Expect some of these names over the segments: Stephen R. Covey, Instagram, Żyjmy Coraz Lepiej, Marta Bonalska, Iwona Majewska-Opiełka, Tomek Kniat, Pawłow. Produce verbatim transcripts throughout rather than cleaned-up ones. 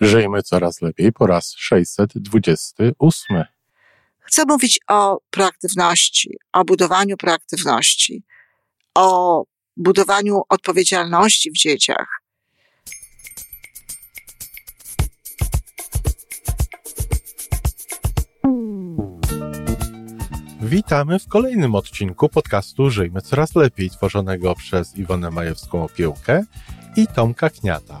Żyjmy coraz lepiej po raz sześćset dwudziesty ósmy. Chcę mówić o proaktywności, o budowaniu proaktywności, o budowaniu odpowiedzialności w dzieciach. Witamy w kolejnym odcinku podcastu Żyjmy coraz lepiej, tworzonego przez Iwonę Majewską-Opiełkę i Tomka Kniata.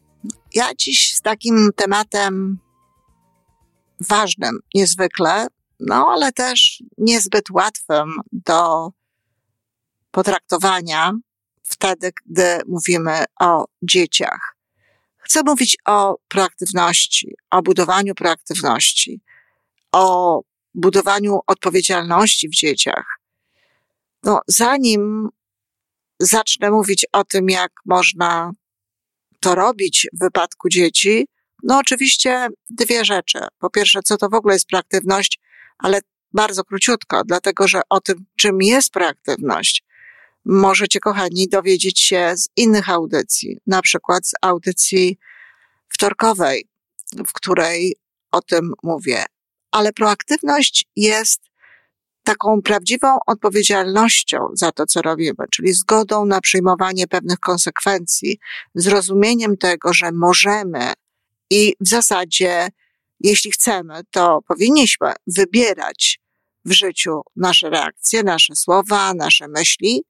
Ja dziś z takim tematem ważnym niezwykle, no ale też niezbyt łatwym do potraktowania wtedy, gdy mówimy o dzieciach. Chcę mówić o proaktywności, o budowaniu proaktywności, o budowaniu odpowiedzialności w dzieciach. No, zanim zacznę mówić o tym, jak można to robić w wypadku dzieci, no oczywiście dwie rzeczy. Po pierwsze, co to w ogóle jest proaktywność, ale bardzo króciutko, dlatego że o tym, czym jest proaktywność, możecie, kochani, dowiedzieć się z innych audycji, na przykład z audycji wtorkowej, w której o tym mówię. Ale proaktywność jest taką prawdziwą odpowiedzialnością za to, co robimy, czyli zgodą na przyjmowanie pewnych konsekwencji, zrozumieniem tego, że możemy i w zasadzie, jeśli chcemy, to powinniśmy wybierać w życiu nasze reakcje, nasze słowa, nasze myśli,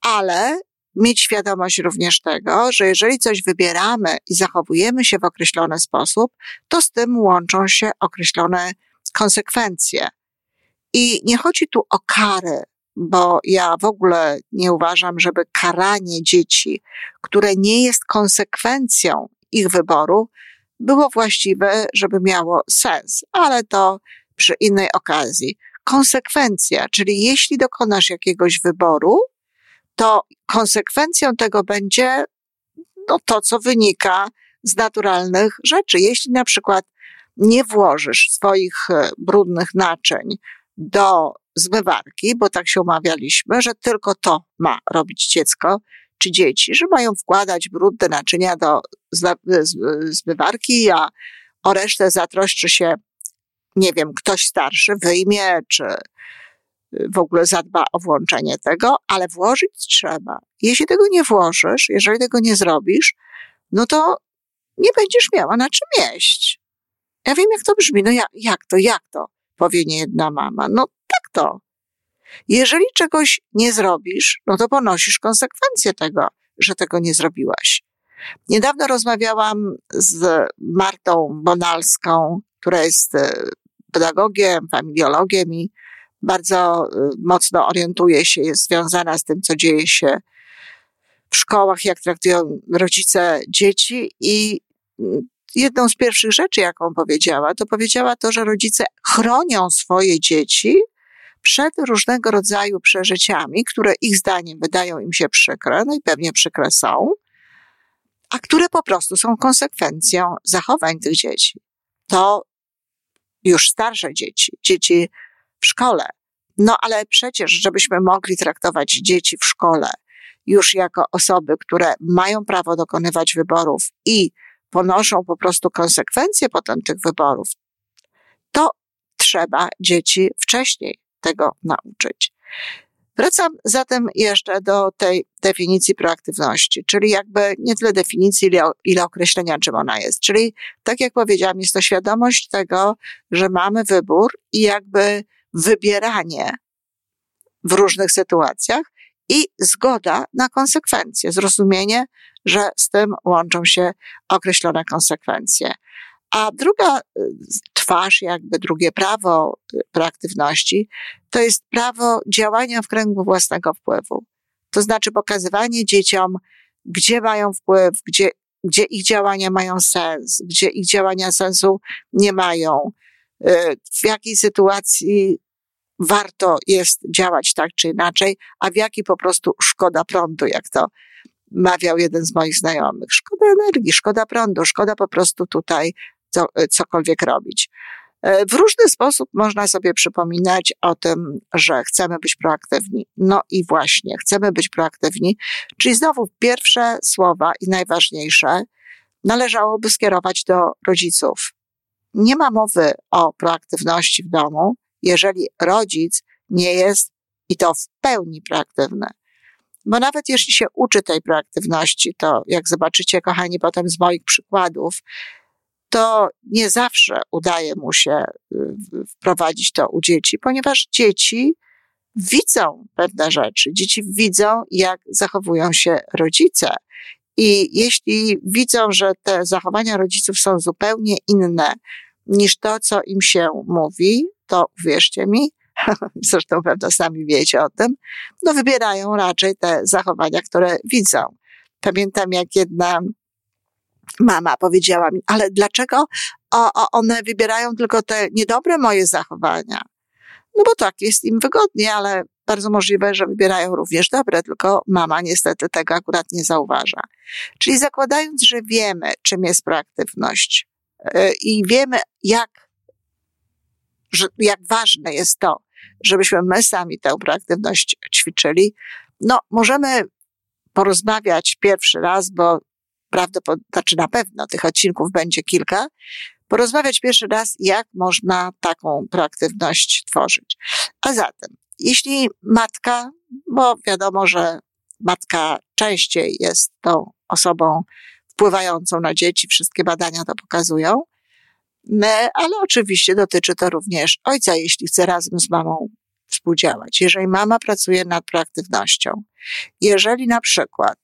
ale mieć świadomość również tego, że jeżeli coś wybieramy i zachowujemy się w określony sposób, to z tym łączą się określone konsekwencje. I nie chodzi tu o kary, bo ja w ogóle nie uważam, żeby karanie dzieci, które nie jest konsekwencją ich wyboru, było właściwe, żeby miało sens, ale to przy innej okazji. Konsekwencja, czyli jeśli dokonasz jakiegoś wyboru, to konsekwencją tego będzie no, to, co wynika z naturalnych rzeczy. Jeśli na przykład nie włożysz swoich brudnych naczyń do zmywarki, bo tak się umawialiśmy, że tylko to ma robić dziecko czy dzieci, że mają wkładać brudne naczynia do zmywarki, a o resztę zatroszczy się, nie wiem, ktoś starszy, wyjmie, czy w ogóle zadba o włączenie tego, ale włożyć trzeba. Jeśli tego nie włożysz, jeżeli tego nie zrobisz, no to nie będziesz miała na czym jeść. Ja wiem, jak to brzmi, no jak, jak to, jak to? Powie niejedna mama. No tak to. Jeżeli czegoś nie zrobisz, no to ponosisz konsekwencje tego, że tego nie zrobiłaś. Niedawno rozmawiałam z Martą Bonalską, która jest pedagogiem, familiologiem i bardzo mocno orientuje się, jest związana z tym, co dzieje się w szkołach, jak traktują rodzice dzieci i jedną z pierwszych rzeczy, jaką powiedziała, to powiedziała to, że rodzice chronią swoje dzieci przed różnego rodzaju przeżyciami, które ich zdaniem wydają im się przykre, no i pewnie przykre są, a które po prostu są konsekwencją zachowań tych dzieci. To już starsze dzieci, dzieci w szkole. No ale przecież, żebyśmy mogli traktować dzieci w szkole już jako osoby, które mają prawo dokonywać wyborów i ponoszą po prostu konsekwencje potem tych wyborów, to trzeba dzieci wcześniej tego nauczyć. Wracam zatem jeszcze do tej definicji proaktywności, czyli jakby nie tyle definicji, ile, ile określenia, czym ona jest. Czyli tak jak powiedziałam, jest to świadomość tego, że mamy wybór i jakby wybieranie w różnych sytuacjach i zgoda na konsekwencje, zrozumienie, że z tym łączą się określone konsekwencje. A druga twarz, jakby drugie prawo proaktywności, to jest prawo działania w kręgu własnego wpływu. To znaczy pokazywanie dzieciom, gdzie mają wpływ, gdzie gdzie ich działania mają sens, gdzie ich działania sensu nie mają, w jakiej sytuacji warto jest działać tak czy inaczej, a w jakiej po prostu szkoda prądu, jak to mawiał jeden z moich znajomych. Szkoda energii, szkoda prądu, szkoda po prostu tutaj cokolwiek robić. W różny sposób można sobie przypominać o tym, że chcemy być proaktywni. No i właśnie, chcemy być proaktywni, czyli znowu pierwsze słowa i najważniejsze należałoby skierować do rodziców. Nie ma mowy o proaktywności w domu, jeżeli rodzic nie jest i to w pełni proaktywny. Bo nawet jeśli się uczy tej proaktywności, to jak zobaczycie, kochani, potem z moich przykładów, to nie zawsze udaje mu się wprowadzić to u dzieci, ponieważ dzieci widzą pewne rzeczy. Dzieci widzą, jak zachowują się rodzice. I jeśli widzą, że te zachowania rodziców są zupełnie inne niż to, co im się mówi, to uwierzcie mi, zresztą pewno sami wiecie o tym, no wybierają raczej te zachowania, które widzą. Pamiętam, jak jedna mama powiedziała mi, ale dlaczego o, o, one wybierają tylko te niedobre moje zachowania? No bo tak, jest im wygodnie, ale bardzo możliwe, że wybierają również dobre, tylko mama niestety tego akurat nie zauważa. Czyli zakładając, że wiemy, czym jest proaktywność i wiemy, jak, że, jak ważne jest to, żebyśmy my sami tę proaktywność ćwiczyli, no możemy porozmawiać pierwszy raz, bo prawdopodobnie, znaczy na pewno tych odcinków będzie kilka, porozmawiać pierwszy raz, jak można taką proaktywność tworzyć. A zatem, jeśli matka, bo wiadomo, że matka częściej jest tą osobą wpływającą na dzieci, wszystkie badania to pokazują, ale oczywiście dotyczy to również ojca, jeśli chce razem z mamą współdziałać. Jeżeli mama pracuje nad proaktywnością, jeżeli na przykład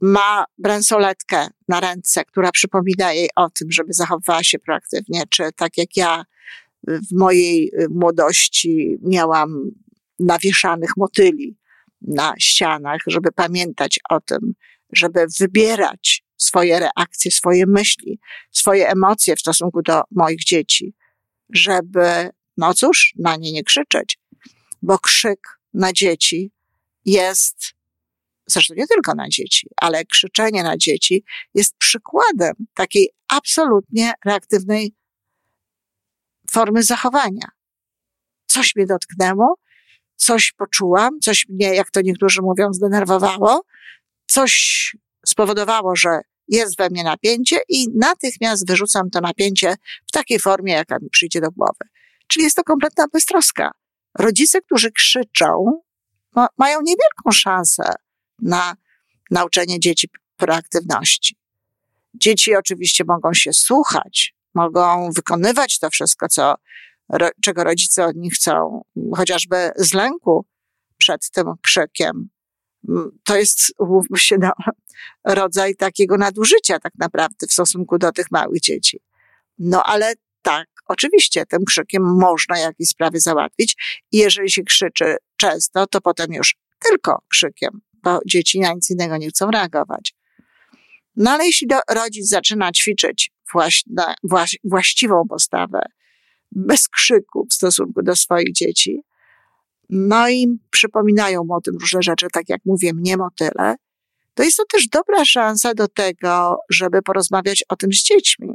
ma bransoletkę na ręce, która przypomina jej o tym, żeby zachowywała się proaktywnie, czy tak jak ja w mojej młodości miałam nawieszanych motyli na ścianach, żeby pamiętać o tym, żeby wybierać swoje reakcje, swoje myśli, swoje emocje w stosunku do moich dzieci, żeby, no cóż, na nie nie krzyczeć, bo krzyk na dzieci jest... Zresztą nie tylko na dzieci, ale krzyczenie na dzieci jest przykładem takiej absolutnie reaktywnej formy zachowania. Coś mnie dotknęło, coś poczułam, coś mnie, jak to niektórzy mówią, zdenerwowało, coś spowodowało, że jest we mnie napięcie i natychmiast wyrzucam to napięcie w takiej formie, jaka mi przyjdzie do głowy. Czyli jest to kompletna beztroska. Rodzice, którzy krzyczą, no, mają niewielką szansę na nauczenie dzieci proaktywności. Dzieci oczywiście mogą się słuchać, mogą wykonywać to wszystko, co, czego rodzice od nich chcą, chociażby z lęku przed tym krzykiem. To jest, umówmy się, no, rodzaj takiego nadużycia tak naprawdę w stosunku do tych małych dzieci. No ale tak, oczywiście tym krzykiem można jakieś sprawy załatwić i jeżeli się krzyczy często, to potem już tylko krzykiem, bo dzieci na nic innego nie chcą reagować. No ale jeśli do, rodzic zaczyna ćwiczyć właśna, właś, właściwą postawę, bez krzyku w stosunku do swoich dzieci, no i przypominają mu o tym różne rzeczy, tak jak mówię, nie motyle, to jest to też dobra szansa do tego, żeby porozmawiać o tym z dziećmi.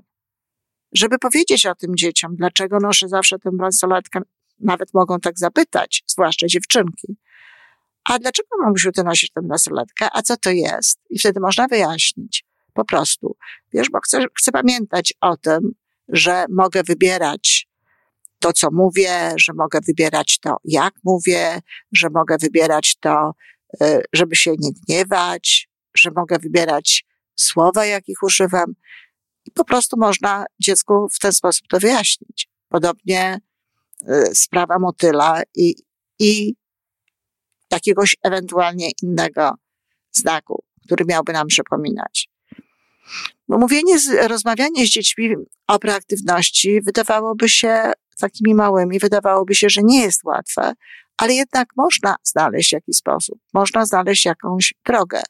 Żeby powiedzieć o tym dzieciom, dlaczego noszę zawsze tę bransoletkę, nawet mogą tak zapytać, zwłaszcza dziewczynki. A dlaczego mamusiu ty nosisz tę bransoletkę? A co to jest? I wtedy można wyjaśnić. Po prostu. Wiesz, bo chcę, chcę pamiętać o tym, że mogę wybierać to, co mówię, że mogę wybierać to, jak mówię, że mogę wybierać to, żeby się nie gniewać, że mogę wybierać słowa, jakich używam. I po prostu można dziecku w ten sposób to wyjaśnić. Podobnie sprawa motyla i, i jakiegoś ewentualnie innego znaku, który miałby nam przypominać. Mówienie, rozmawianie z dziećmi o proaktywności wydawałoby się takimi małymi, wydawałoby się, że nie jest łatwe, ale jednak można znaleźć jakiś sposób, można znaleźć jakąś drogę.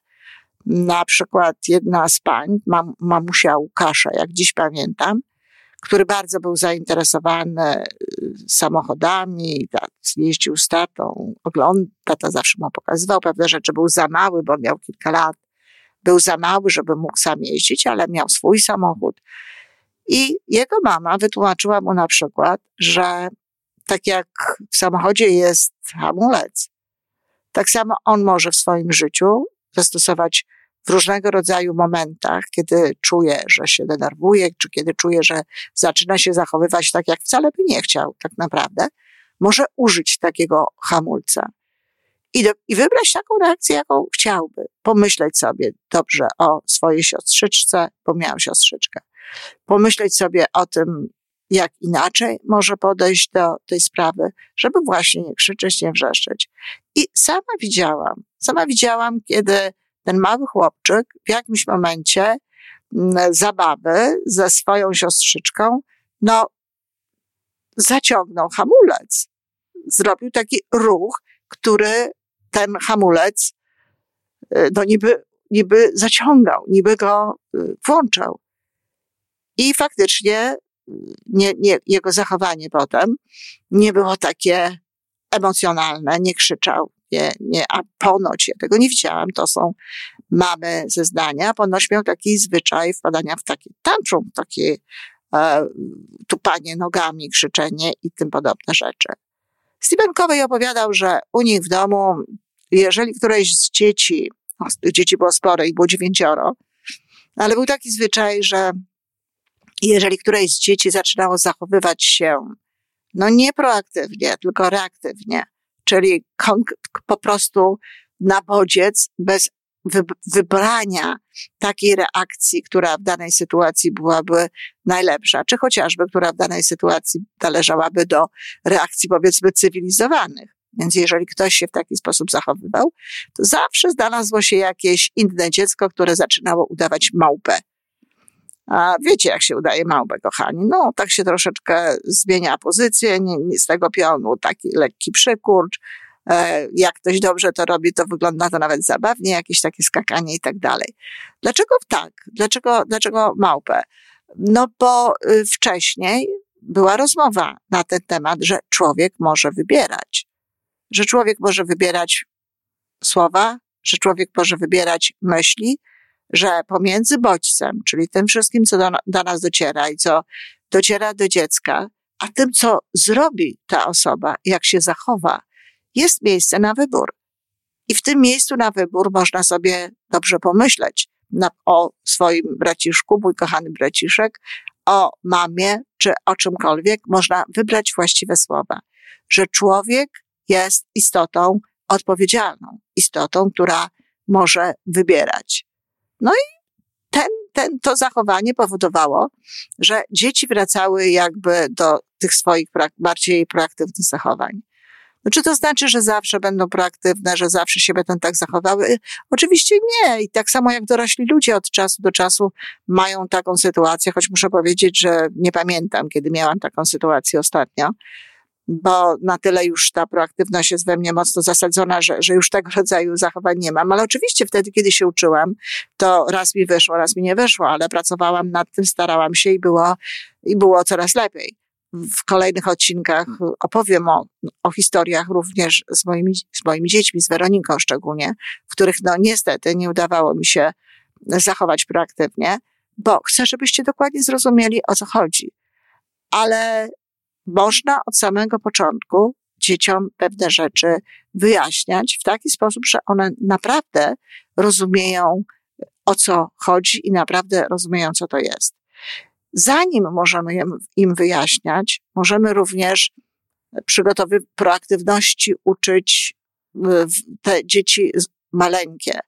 Na przykład jedna z pań, mam, mamusia Łukasza, jak dziś pamiętam, który bardzo był zainteresowany samochodami, tak, jeździł z tatą, oglądał, tata zawsze mu pokazywał pewne rzeczy, był za mały, bo miał kilka lat, był za mały, żeby mógł sam jeździć, ale miał swój samochód. I jego mama wytłumaczyła mu na przykład, że tak jak w samochodzie jest hamulec, tak samo on może w swoim życiu zastosować w różnego rodzaju momentach, kiedy czuje, że się denerwuje, czy kiedy czuje, że zaczyna się zachowywać tak, jak wcale by nie chciał tak naprawdę, może użyć takiego hamulca i, do, i wybrać taką reakcję, jaką chciałby. Pomyśleć sobie dobrze o swojej siostrzyczce, bo miał siostrzyczkę. Pomyśleć sobie o tym, jak inaczej może podejść do tej sprawy, żeby właśnie nie krzyczeć, nie wrzeszczeć. I sama widziałam, sama widziałam, kiedy ten mały chłopczyk w jakimś momencie zabawy ze swoją siostrzyczką, no, zaciągnął hamulec. Zrobił taki ruch, który ten hamulec, no, niby, niby zaciągał, niby go włączał. I faktycznie nie, nie, jego zachowanie potem nie było takie emocjonalne, nie krzyczał. Nie, nie, a ponoć, ja tego nie widziałam, to są mamy zeznania, ponoć miał taki zwyczaj wpadania w taki tantrum, takie e, tupanie nogami, krzyczenie i tym podobne rzeczy. Stephen Covey opowiadał, że u nich w domu, jeżeli któreś z dzieci, no, dzieci było sporo, ich było dziewięcioro, ale był taki zwyczaj, że jeżeli któreś z dzieci zaczynało zachowywać się, no nie proaktywnie, tylko reaktywnie, czyli po prostu na bodziec, bez wybrania takiej reakcji, która w danej sytuacji byłaby najlepsza, czy chociażby, która w danej sytuacji należałaby do reakcji, powiedzmy, cywilizowanych. Więc jeżeli ktoś się w taki sposób zachowywał, to zawsze znalazło się jakieś inne dziecko, które zaczynało udawać małpę. A wiecie, jak się udaje małpę, kochani. No, tak się troszeczkę zmienia pozycję, nie, nie z tego pionu, taki lekki przykurcz. E, jak ktoś dobrze to robi, to wygląda to nawet zabawnie, jakieś takie skakanie i tak dalej. Dlaczego tak? Dlaczego, dlaczego małpę? No, bo wcześniej była rozmowa na ten temat, że człowiek może wybierać. Że człowiek może wybierać słowa, że człowiek może wybierać myśli, że pomiędzy bodźcem, czyli tym wszystkim, co do, do nas dociera i co dociera do dziecka, a tym, co zrobi ta osoba, jak się zachowa, jest miejsce na wybór. I w tym miejscu na wybór można sobie dobrze pomyśleć na, o swoim braciszku, mój kochany braciszek, o mamie, czy o czymkolwiek. Można wybrać właściwe słowa. Że człowiek jest istotą odpowiedzialną, istotą, która może wybierać. No i ten, ten, to zachowanie powodowało, że dzieci wracały jakby do tych swoich bardziej proaktywnych zachowań. No, czy to znaczy, że zawsze będą proaktywne, że zawsze się będą tak zachowały? Oczywiście nie. I tak samo jak dorośli ludzie od czasu do czasu mają taką sytuację, choć muszę powiedzieć, że nie pamiętam, kiedy miałam taką sytuację ostatnio, bo na tyle już ta proaktywność jest we mnie mocno zasadzona, że, że już tego rodzaju zachowań nie mam. Ale oczywiście wtedy, kiedy się uczyłam, to raz mi wyszło, raz mi nie wyszło, ale pracowałam nad tym, starałam się i było, i było coraz lepiej. W kolejnych odcinkach opowiem o, o historiach również z moimi, z moimi dziećmi, z Weroniką szczególnie, w których no niestety nie udawało mi się zachować proaktywnie, bo chcę, żebyście dokładnie zrozumieli, o co chodzi. Ale można od samego początku dzieciom pewne rzeczy wyjaśniać w taki sposób, że one naprawdę rozumieją, o co chodzi i naprawdę rozumieją, co to jest. Zanim możemy im wyjaśniać, możemy również przygotowy proaktywności uczyć te dzieci maleńkie.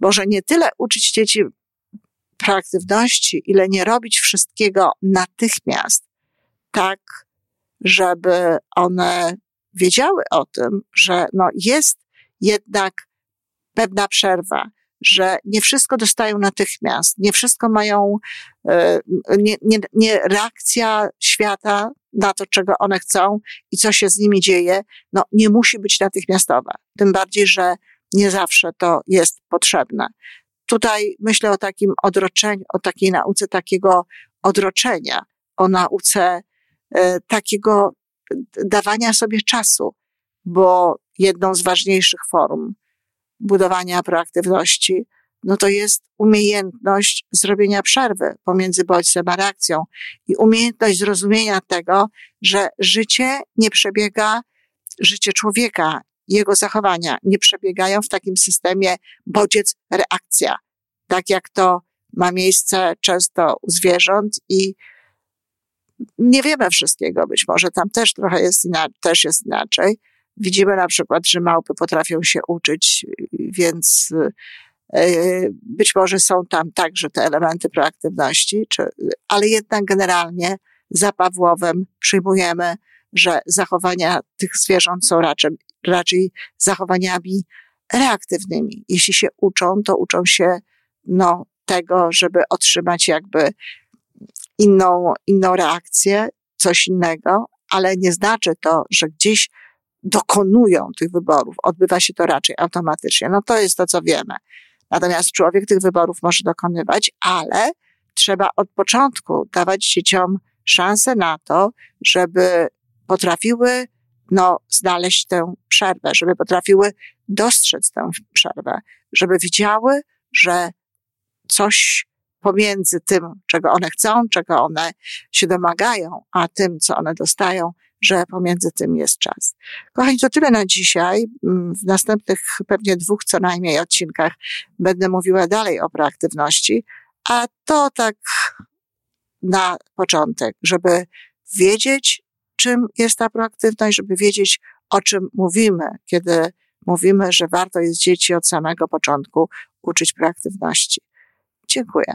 Może nie tyle uczyć dzieci proaktywności, ile nie robić wszystkiego natychmiast, tak, żeby one wiedziały o tym, że no jest jednak pewna przerwa, że nie wszystko dostają natychmiast, nie wszystko mają, nie, nie, nie reakcja świata na to, czego one chcą i co się z nimi dzieje, no nie musi być natychmiastowa. Tym bardziej, że nie zawsze to jest potrzebne. tutaj myślę o takim odroczeniu, o takiej nauce takiego odroczenia, o nauce takiego dawania sobie czasu, bo jedną z ważniejszych form budowania proaktywności, no to jest umiejętność zrobienia przerwy pomiędzy bodźcem a reakcją i umiejętność zrozumienia tego, że życie nie przebiega, życie człowieka, jego zachowania nie przebiegają w takim systemie bodziec-reakcja, tak jak to ma miejsce często u zwierząt i nie wiemy wszystkiego, być może tam też trochę jest inaczej, też jest inaczej. Widzimy na przykład, że małpy potrafią się uczyć, więc być może są tam także te elementy proaktywności, czy, ale jednak generalnie za Pawłowem przyjmujemy, że zachowania tych zwierząt są raczej, raczej zachowaniami reaktywnymi. Jeśli się uczą, to uczą się no, tego, żeby otrzymać jakby inną, inną reakcję, coś innego, ale nie znaczy to, że gdzieś dokonują tych wyborów. Odbywa się to raczej automatycznie. No to jest to, co wiemy. Natomiast człowiek tych wyborów może dokonywać, ale trzeba od początku dawać dzieciom szansę na to, żeby potrafiły no, znaleźć tę przerwę, żeby potrafiły dostrzec tę przerwę, żeby widziały, że coś pomiędzy tym, czego one chcą, czego one się domagają, a tym, co one dostają, że pomiędzy tym jest czas. Kochani, to tyle na dzisiaj. W następnych pewnie dwóch co najmniej odcinkach będę mówiła dalej o proaktywności, a to tak na początek, żeby wiedzieć, czym jest ta proaktywność, żeby wiedzieć, o czym mówimy, kiedy mówimy, że warto jest dzieci od samego początku uczyć proaktywności. Dziękuję.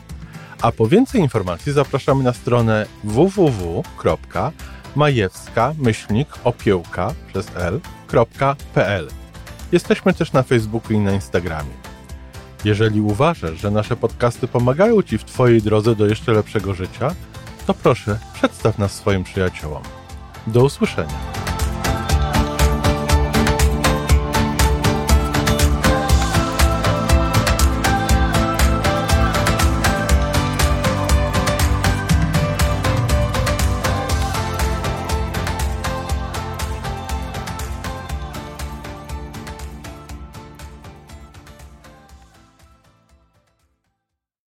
A po więcej informacji zapraszamy na stronę w w w kropka majewska myślnik opiełka przez el kropka p l. Jesteśmy też na Facebooku i na Instagramie. Jeżeli uważasz, że nasze podcasty pomagają Ci w Twojej drodze do jeszcze lepszego życia, to proszę, przedstaw nas swoim przyjaciołom. Do usłyszenia.